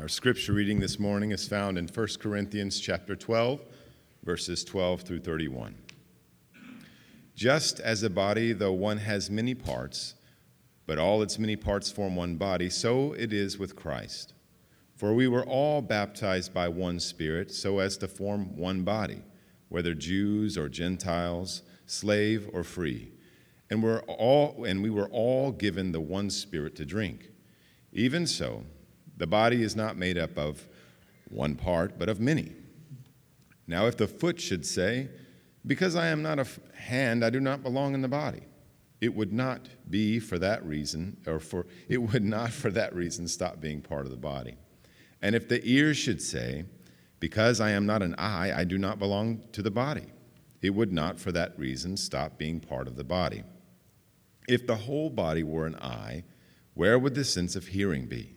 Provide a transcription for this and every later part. Our scripture reading this morning is found in 1 Corinthians chapter 12, verses 12 through 31. Just as a body, though one has many parts, but all its many parts form one body, so it is with Christ. For we were all baptized by one Spirit so as to form one body, whether Jews or Gentiles, slave or free. And we were all given the one Spirit to drink. Even so, the body is not made up of one part, but of many. Now if the foot should say, because I am not a hand, I do not belong in the body, it would not for that reason stop being part of the body. And if the ear should say, because I am not an eye, I do not belong to the body, it would not for that reason stop being part of the body. If the whole body were an eye, where would the sense of hearing be?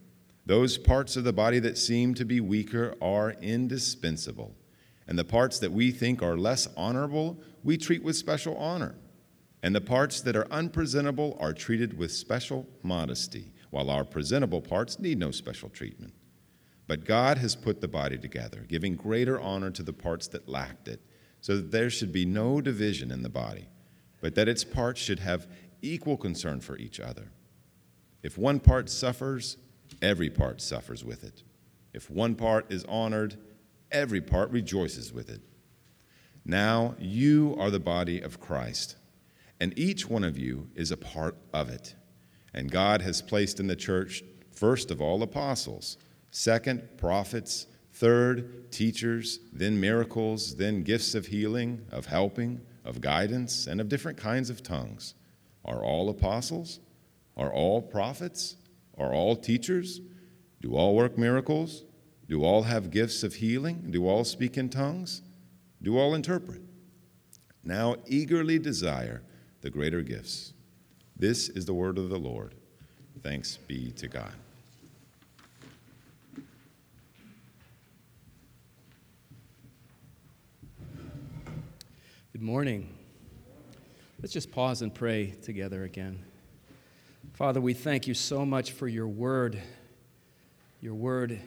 those parts of the body that seem to be weaker are indispensable, and the parts that we think are less honorable we treat with special honor, and the parts that are unpresentable are treated with special modesty, while our presentable parts need no special treatment. But God has put the body together, giving greater honor to the parts that lacked it, so that there should be no division in the body, but that its parts should have equal concern for each other. If one part suffers, every part suffers with it. If one part is honored, every part rejoices with it. Now you are the body of Christ, and each one of you is a part of it. And God has placed in the church, first of all, apostles, second, prophets, third, teachers, then miracles, then gifts of healing, of helping, of guidance, and of different kinds of tongues. Are all apostles? Are all prophets? Are all teachers? Do all work miracles? Do all have gifts of healing? Do all speak in tongues? Do all interpret? Now eagerly desire the greater gifts. This is the word of the Lord. Thanks be to God. Good morning. Let's just pause and pray together again. Father, we thank you so much for your word. Your word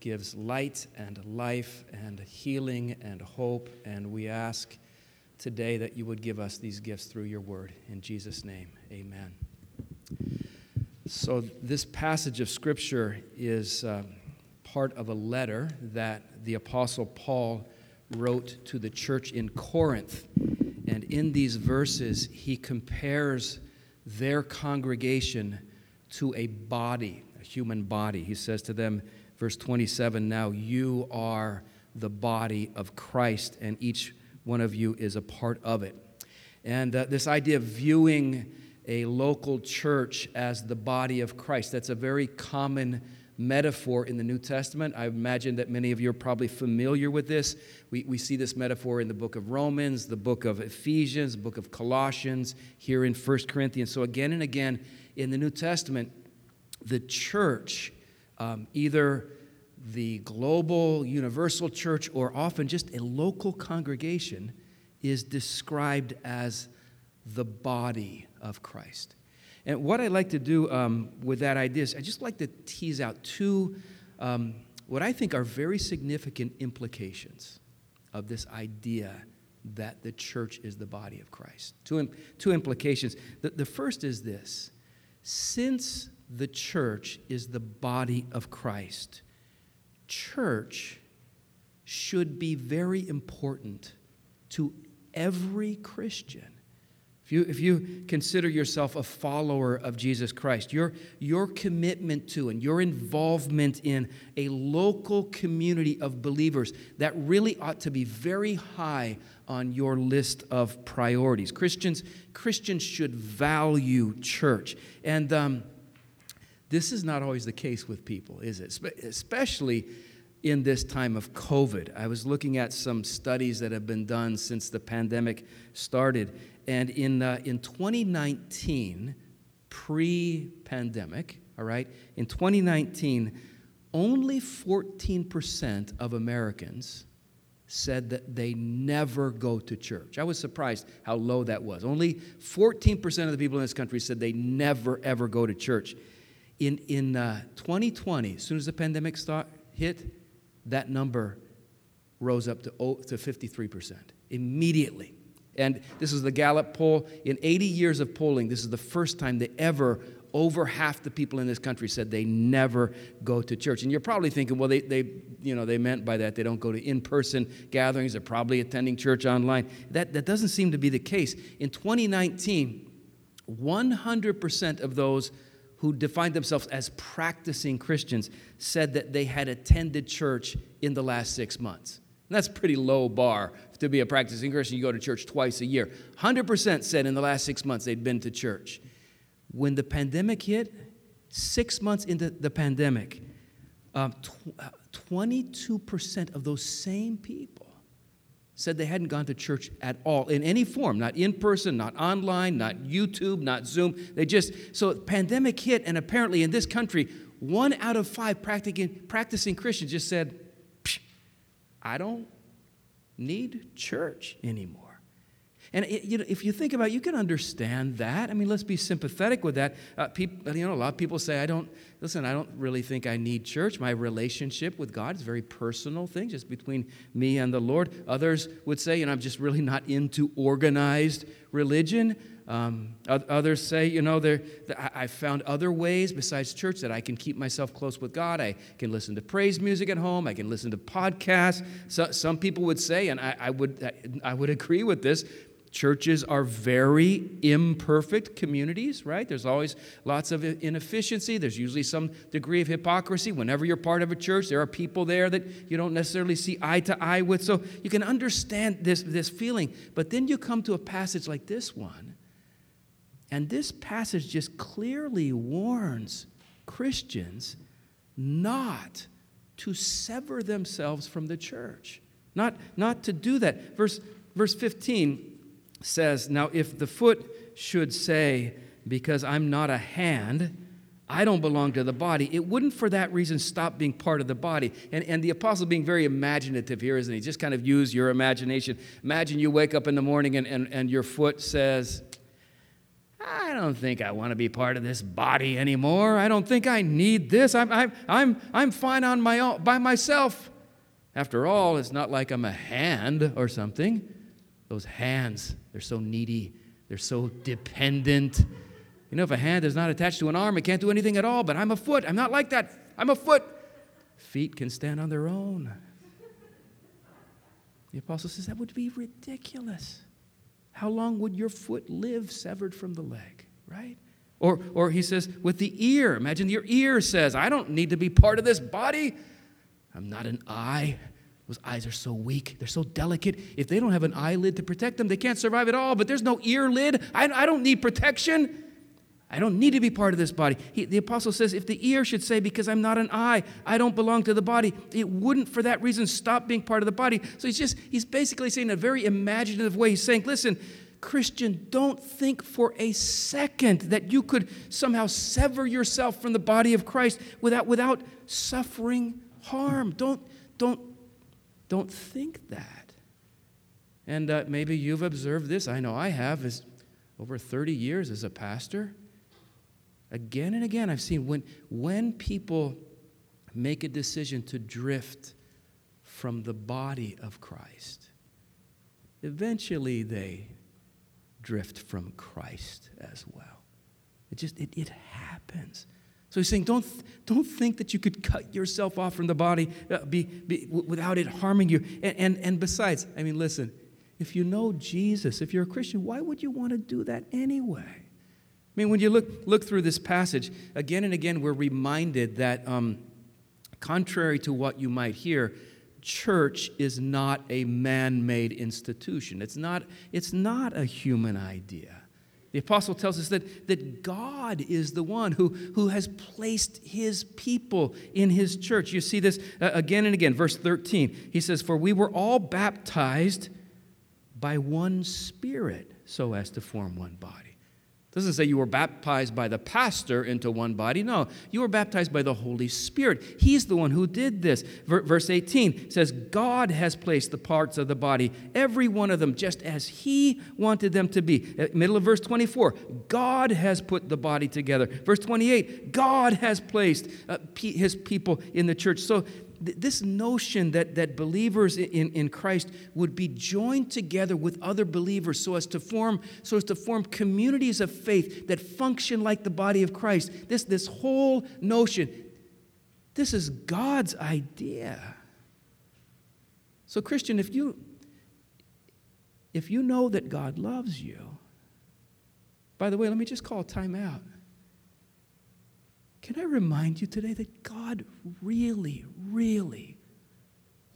gives light and life and healing and hope, and we ask today that you would give us these gifts through your word. In Jesus' name, amen. So this passage of Scripture is part of a letter that the Apostle Paul wrote to the church in Corinth. And in these verses, he compares their congregation to a body, a human body. He says to them, verse 27, now you are the body of Christ, and each one of you is a part of it. And this idea of viewing a local church as the body of Christ, that's a very common metaphor in the New Testament. I imagine that many of you are probably familiar with this. We see this metaphor in the book of Romans, the book of Ephesians, the book of Colossians, here in 1 Corinthians. So again and again, in the New Testament, the church, either the global universal church or often just a local congregation, is described as the body of Christ. And what I like to do with that idea is I just like to tease out two, what I think are very significant implications of this idea that the church is the body of Christ. Two implications. The first is this. Since the church is the body of Christ, church should be very important to every Christian. If you consider yourself a follower of Jesus Christ, your commitment to and your involvement in a local community of believers, that really ought to be very high on your list of priorities. Christians should value church. And this is not always the case with people, is it? Especially in this time of COVID. I was looking at some studies that have been done since the pandemic started, and in 2019, pre-pandemic, all right, in 2019, only 14% of Americans said that they never go to church. I was surprised how low that was. Only 14% of the people in this country said they never, ever go to church. In 2020, as soon as the pandemic hit, that number rose up to 53% immediately. And this is the Gallup poll. In 80 years of polling, this is the first time they ever, over half the people in this country said they never go to church. And you're probably thinking, well, they meant by that they don't go to in-person gatherings. They're probably attending church online. That doesn't seem to be the case. In 2019, 100% of those who defined themselves as practicing Christians said that they had attended church in the last 6 months. And that's a pretty low bar to be a practicing Christian. You go to church twice a year. 100% said in the last 6 months they'd been to church. When the pandemic hit, 6 months into the pandemic, 22% of those same people said they hadn't gone to church at all in any form, not in person, not online, not YouTube, not Zoom. So pandemic hit, and apparently in this country, 1 out of 5 practicing Christians just said, I don't need church anymore. And if you think about it, you can understand that. I mean, let's be sympathetic with that. A lot of people say, I don't really think I need church. My relationship with God is a very personal thing, just between me and the Lord. Others would say, I'm just really not into organized religion. Others say, I found other ways besides church that I can keep myself close with God. I can listen to praise music at home. I can listen to podcasts. So, some people would say, and I would agree with this, churches are very imperfect communities, right? There's always lots of inefficiency. There's usually some degree of hypocrisy. Whenever you're part of a church, there are people there that you don't necessarily see eye to eye with. So you can understand this feeling. But then you come to a passage like this one, and this passage just clearly warns Christians not to sever themselves from the church, not to do that. Verse 15 says, now if the foot should say, because I'm not a hand, I don't belong to the body, it wouldn't for that reason stop being part of the body. And the apostle being very imaginative here, isn't he? Just kind of use your imagination. Imagine you wake up in the morning and your foot says, I don't think I want to be part of this body anymore. I don't think I need this. I'm fine on my own, by myself. After all, it's not like I'm a hand or something. Those hands, they're so needy. They're so dependent. If a hand is not attached to an arm, it can't do anything at all. But I'm a foot. I'm not like that. I'm a foot. Feet can stand on their own. The apostle says that would be ridiculous. How long would your foot live severed from the leg, right? Or he says, with the ear. Imagine your ear says, I don't need to be part of this body. I'm not an eye. Those eyes are so weak. They're so delicate. If they don't have an eyelid to protect them, they can't survive at all. But there's no ear lid. I don't need protection. I don't need to be part of this body. The apostle says, if the ear should say, because I'm not an eye, I don't belong to the body, it wouldn't for that reason stop being part of the body. So he's basically saying in a very imaginative way, he's saying, listen, Christian, don't think for a second that you could somehow sever yourself from the body of Christ without suffering harm. Don't think that. And maybe you've observed this. I know I have, is over 30 years as a pastor. Again and again, I've seen when people make a decision to drift from the body of Christ, eventually they drift from Christ as well. It happens. So he's saying, don't think that you could cut yourself off from the body without it harming you. And besides, listen, if you know Jesus, if you're a Christian, why would you want to do that anyway? When you look through this passage, again and again, we're reminded that contrary to what you might hear, church is not a man-made institution. It's not a human idea. The apostle tells us that God is the one who has placed his people in his church. You see this again and again. Verse 13, he says, "For we were all baptized by one Spirit so as to form one body." It doesn't say you were baptized by the pastor into one body. No, you were baptized by the Holy Spirit. He's the one who did this. Verse 18 says, "God has placed the parts of the body, every one of them, just as he wanted them to be." Middle of verse 24, "God has put the body together." Verse 28, "God has placed his people in the church." So this notion that believers in Christ would be joined together with other believers so as to form communities of faith that function like the body of Christ. This whole notion, this is God's idea. So, Christian, if you know that God loves you, by the way, let me just call time out. Can I remind you today that God really, really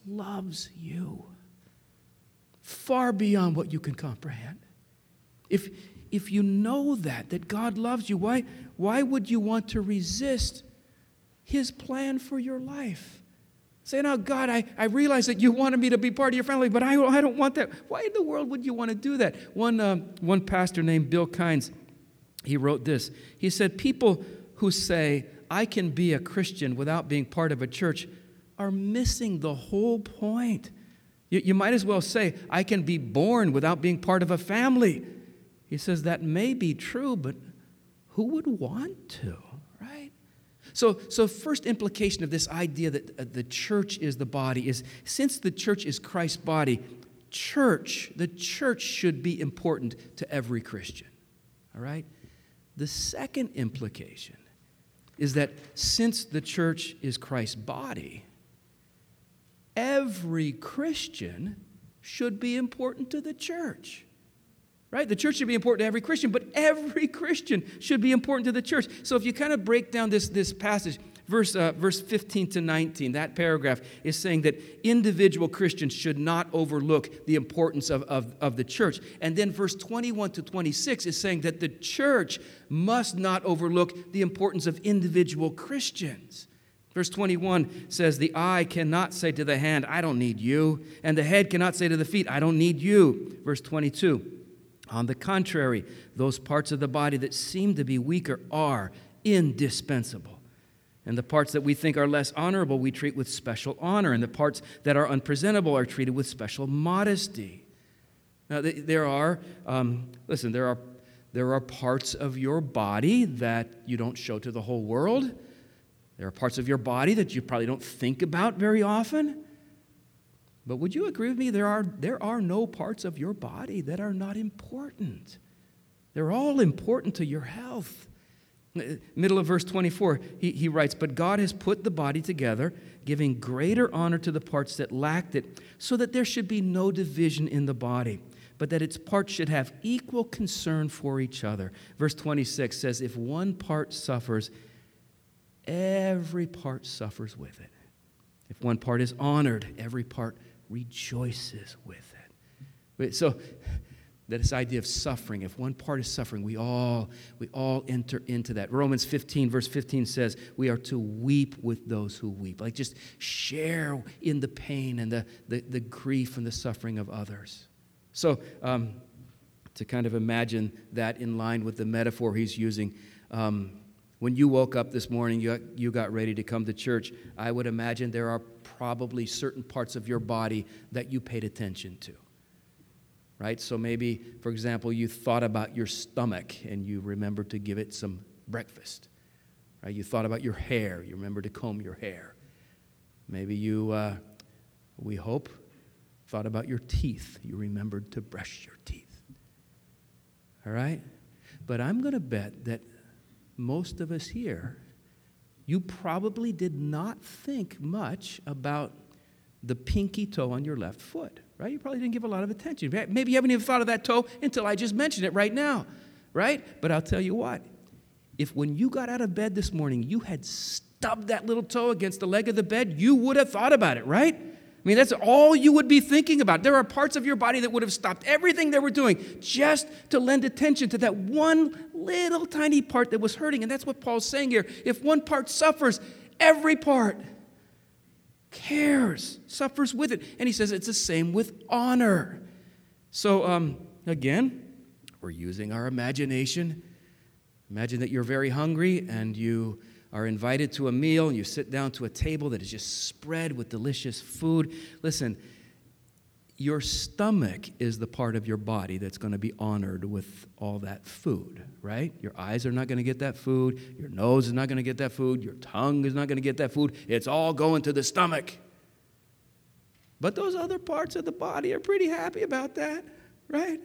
loves you far beyond what you can comprehend? If you know that God loves you, why would you want to resist his plan for your life? Say, "Now, God, I realize that you wanted me to be part of your family, but I don't want that." Why in the world would you want to do that? One pastor named Bill Kynes, he wrote this. He said, "People who say, 'I can be a Christian without being part of a church,' are missing the whole point. You might as well say, 'I can be born without being part of a family.'" He says that may be true, but who would want to, right? So first implication of this idea that the church is the body is, since the church is Christ's body, the church should be important to every Christian, all right? The second implication is that since the church is Christ's body, every Christian should be important to the church, right? The church should be important to every Christian, but every Christian should be important to the church. So if you kind of break down this passage, verse 15 to 19, that paragraph is saying that individual Christians should not overlook the importance of the church. And then verse 21 to 26 is saying that the church must not overlook the importance of individual Christians. Verse 21 says, "The eye cannot say to the hand, 'I don't need you,' and the head cannot say to the feet, 'I don't need you.'" Verse 22, "On the contrary, those parts of the body that seem to be weaker are indispensable. And the parts that we think are less honorable, we treat with special honor. And the parts that are unpresentable are treated with special modesty." Now, there are parts of your body that you don't show to the whole world. There are parts of your body that you probably don't think about very often. But would you agree with me? There are no parts of your body that are not important. They're all important to your health. Middle of verse 24, he writes, "But God has put the body together, giving greater honor to the parts that lacked it, so that there should be no division in the body, but that its parts should have equal concern for each other." Verse 26 says, "If one part suffers, every part suffers with it. If one part is honored, every part rejoices with it." So that this idea of suffering, if one part is suffering, we all enter into that. Romans 15, verse 15 says, "We are to weep with those who weep." Like, just share in the pain and the grief and the suffering of others. So to kind of imagine that in line with the metaphor he's using, when you woke up this morning, you got ready to come to church, I would imagine there are probably certain parts of your body that you paid attention to. Right? So maybe, for example, you thought about your stomach and you remembered to give it some breakfast. Right? You thought about your hair. You remembered to comb your hair. Maybe you, we hope, thought about your teeth. You remembered to brush your teeth. All right? But I'm going to bet that most of us here, you probably did not think much about the pinky toe on your left foot. Right? You probably didn't give a lot of attention. Maybe you haven't even thought of that toe until I just mentioned it right now, right? But I'll tell you what, if when you got out of bed this morning, you had stubbed that little toe against the leg of the bed, you would have thought about it, right? I mean, that's all you would be thinking about. There are parts of your body that would have stopped everything they were doing just to lend attention to that one little tiny part that was hurting. And that's what Paul's saying here. If one part suffers, every part cares, suffers with it. And he says it's the same with honor. So, again, we're using our imagination. Imagine that you're very hungry and you are invited to a meal, and you sit down to a table that is just spread with delicious food. Listen, your stomach is the part of your body that's going to be honored with all that food, right? Your eyes are not going to get that food. Your nose is not going to get that food. Your tongue is not going to get that food. It's all going to the stomach. But those other parts of the body are pretty happy about that, right?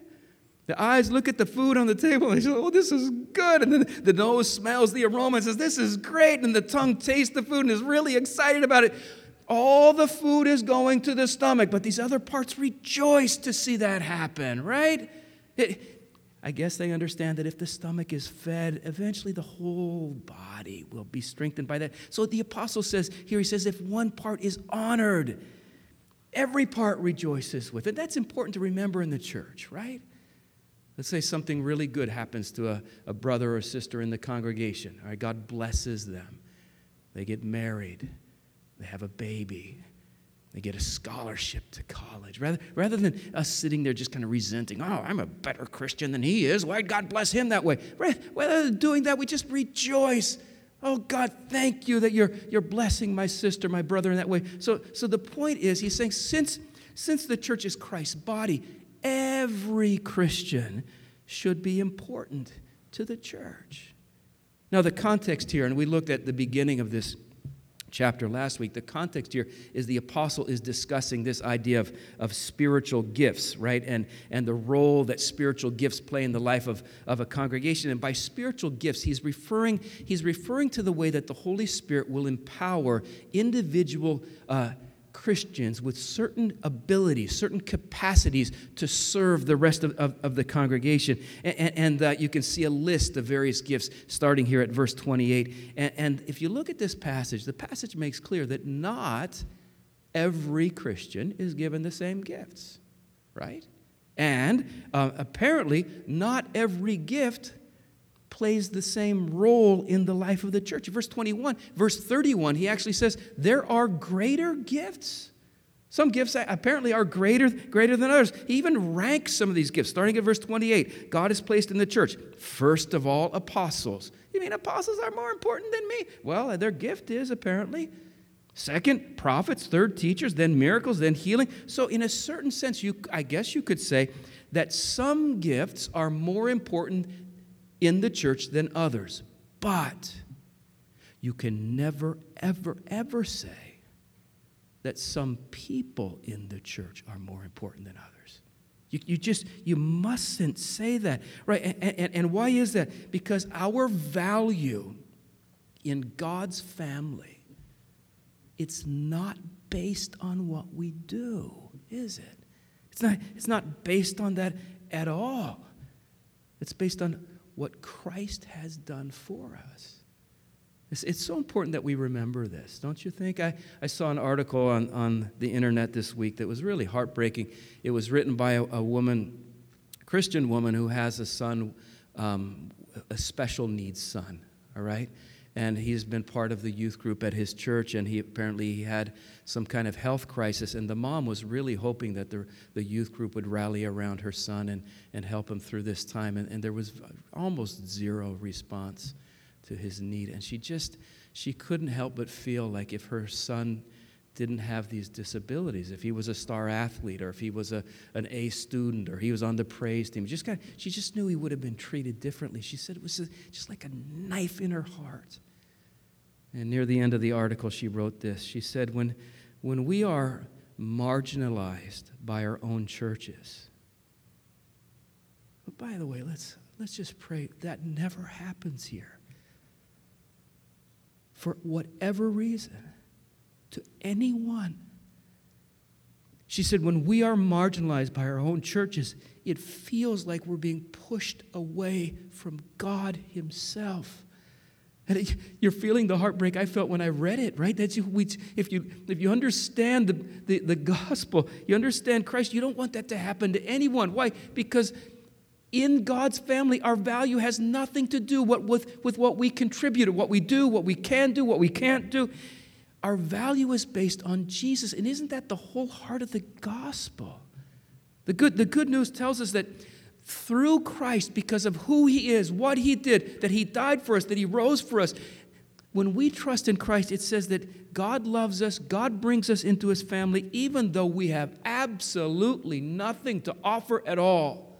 The eyes look at the food on the table and they say, oh, this is good. And then the nose smells the aroma and says, this is great. And the tongue tastes the food and is really excited about it. All the food is going to the stomach, but these other parts rejoice to see that happen, right? I guess they understand that if the stomach is fed, eventually the whole body will be strengthened by that. So the apostle says here, he says, if one part is honored, every part rejoices with it. That's important to remember in the church, right? Let's say something really good happens to a brother or sister in the congregation. All right, God blesses them. They get married. They have a baby. They get a scholarship to college. Rather than us sitting there just kind of resenting, oh, I'm a better Christian than he is. Why'd God bless him that way? Rather than doing that, we just rejoice. Oh, God, thank you that you're blessing my sister, my brother in that way. So the point is, he's saying since the church is Christ's body, every Christian should be important to the church. Now, the context here, and we looked at the beginning of this chapter last week, the context here is the apostle is discussing this idea of spiritual gifts, right? And the role that spiritual gifts play in the life of a congregation. And by spiritual gifts, he's referring to the way that the Holy Spirit will empower individual Christians with certain abilities, certain capacities to serve the rest of the congregation. And you can see a list of various gifts starting here at verse 28. And if you look at this passage, the passage makes clear that not every Christian is given the same gifts, right? And apparently not every gift plays the same role in the life of the church. Verse 31, he actually says, there are greater gifts. Some gifts apparently are greater than others. He even ranks some of these gifts. Starting at verse 28, God has placed in the church, first of all, apostles. You mean apostles are more important than me? Well, their gift is apparently. Second, prophets. Third, teachers. Then miracles. Then healing. So in a certain sense, I guess you could say that some gifts are more important in the church than others. But you can never, ever, ever say that some people in the church are more important than others. You mustn't say that, right? And why is that? Because our value in God's family, it's not based on what we do, is it? It's not based on that at all. It's based on what Christ has done for us. It's so important that we remember this, don't you think? I saw an article on the internet this week that was really heartbreaking. It was written by a woman, a Christian woman, who has a son, a special needs son, all right? And he's been part of the youth group at his church, and he apparently had some kind of health crisis, and the mom was really hoping that the youth group would rally around her son and help him through this time, and there was almost zero response to his need, and she couldn't help but feel like if her son didn't have these disabilities, if he was a star athlete, or if he was an A student, or he was on the praise team, she just knew he would have been treated differently. She said it was just like a knife in her heart. And near the end of the article, she wrote this. She said, when we are marginalized by our own churches, but by the way, let's just pray that never happens here. For whatever reason, to anyone. She said, when we are marginalized by our own churches, it feels like we're being pushed away from God himself. You're feeling the heartbreak I felt when I read it, right? That's if you understand the gospel, you understand Christ, you don't want that to happen to anyone. Why? Because in God's family, our value has nothing to do with what we contribute, what we do, what we can do, what we can't do. Our value is based on Jesus. And isn't that the whole heart of the gospel? The good news tells us that through Christ, because of who he is, what he did, that he died for us, that he rose for us. When we trust in Christ, it says that God loves us, God brings us into his family, even though we have absolutely nothing to offer at all.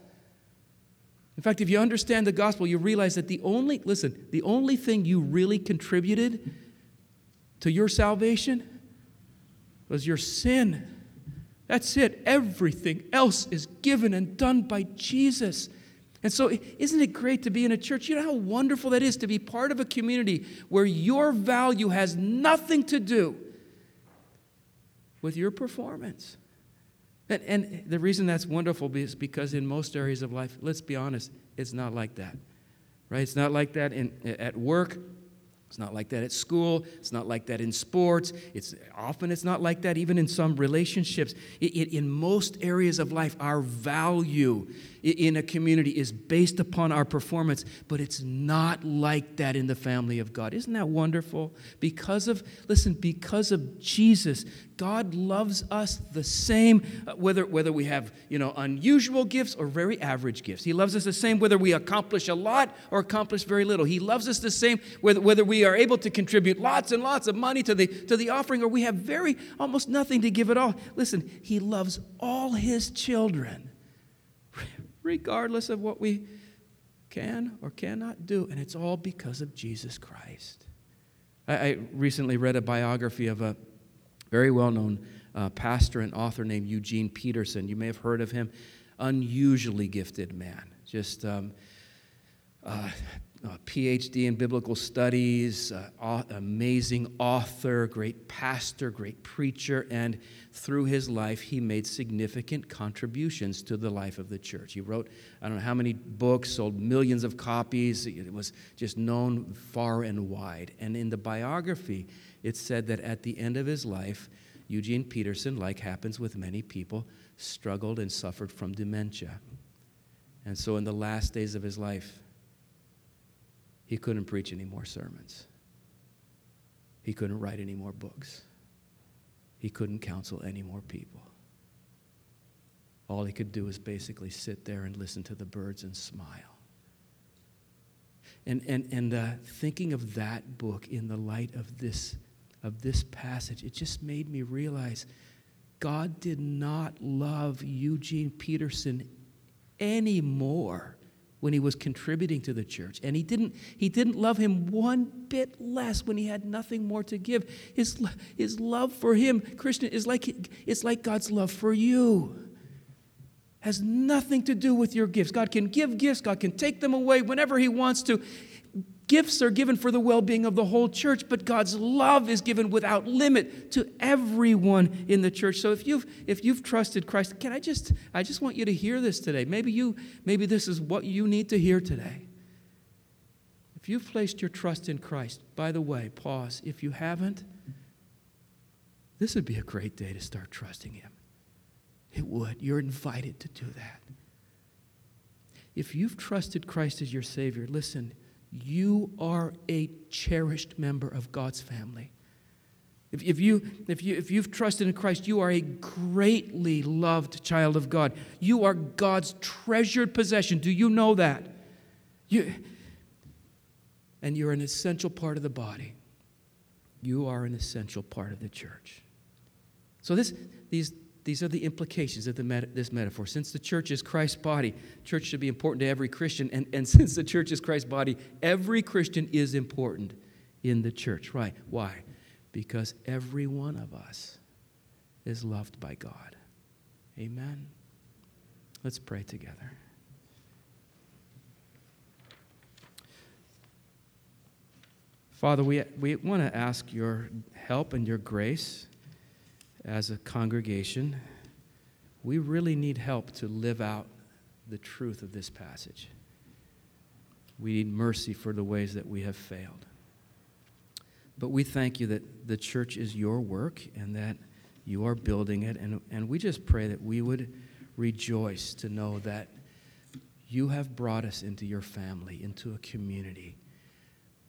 In fact, if you understand the gospel, you realize that the only thing you really contributed to your salvation was your sin. That's it. Everything else is given and done by Jesus. And so isn't it great to be in a church? You know how wonderful that is to be part of a community where your value has nothing to do with your performance. And the reason that's wonderful is because in most areas of life, let's be honest, it's not like that, right? It's not like that at work. It's not like that at school. It's not like that in sports. It's not like that even in some relationships. In most areas of life, our value in a community is based upon our performance, but it's not like that in the family of God. Isn't that wonderful? Because of Jesus, God loves us the same, whether we have, unusual gifts or very average gifts. He loves us the same whether we accomplish a lot or accomplish very little. He loves us the same whether we are able to contribute lots and lots of money to the offering or we have almost nothing to give at all. Listen, he loves all his children, regardless of what we can or cannot do, and it's all because of Jesus Christ. I recently read a biography of a very well-known pastor and author named Eugene Peterson. You may have heard of him. Unusually gifted man. Just a PhD in biblical studies, amazing author, great pastor, great preacher. And through his life, he made significant contributions to the life of the church. He wrote, I don't know how many books, sold millions of copies. It was just known far and wide. And in the biography, it said that at the end of his life, Eugene Peterson, like happens with many people, struggled and suffered from dementia. And so in the last days of his life, he couldn't preach any more sermons. He couldn't write any more books. He couldn't counsel any more people. All he could do was basically sit there and listen to the birds and smile. And thinking of that book in the light of this passage, it just made me realize God did not love Eugene Peterson anymore when he was contributing to the church. And he didn't love him one bit less when he had nothing more to give. His love for him, Christian, is like God's love for you. Has nothing to do with your gifts. God can give gifts. God can take them away whenever he wants to. Gifts are given for the well-being of the whole church, but God's love is given without limit to everyone in the church. So if you've trusted Christ, I just want you to hear this today. Maybe this is what you need to hear today. If you've placed your trust in Christ, by the way, pause. If you haven't, this would be a great day to start trusting him. It would. You're invited to do that. If you've trusted Christ as your Savior, listen. You are a cherished member of God's family. If you've trusted in Christ, you are a greatly loved child of God. You are God's treasured possession. Do you know that? You're an essential part of the body. You are an essential part of the church. So these are the implications of this metaphor. Since the church is Christ's body, church should be important to every Christian. And since the church is Christ's body, every Christian is important in the church. Right? Why? Because every one of us is loved by God. Amen? Let's pray together. Father, we want to ask your help and your grace. As a congregation, we really need help to live out the truth of this passage. We need mercy for the ways that we have failed. But we thank you that the church is your work and that you are building it. And we just pray that we would rejoice to know that you have brought us into your family, into a community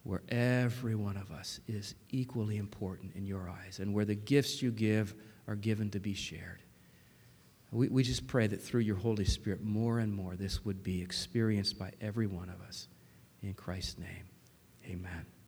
where every one of us is equally important in your eyes and where the gifts you give are given to be shared. We just pray that through your Holy Spirit, more and more, this would be experienced by every one of us. In Christ's name, amen.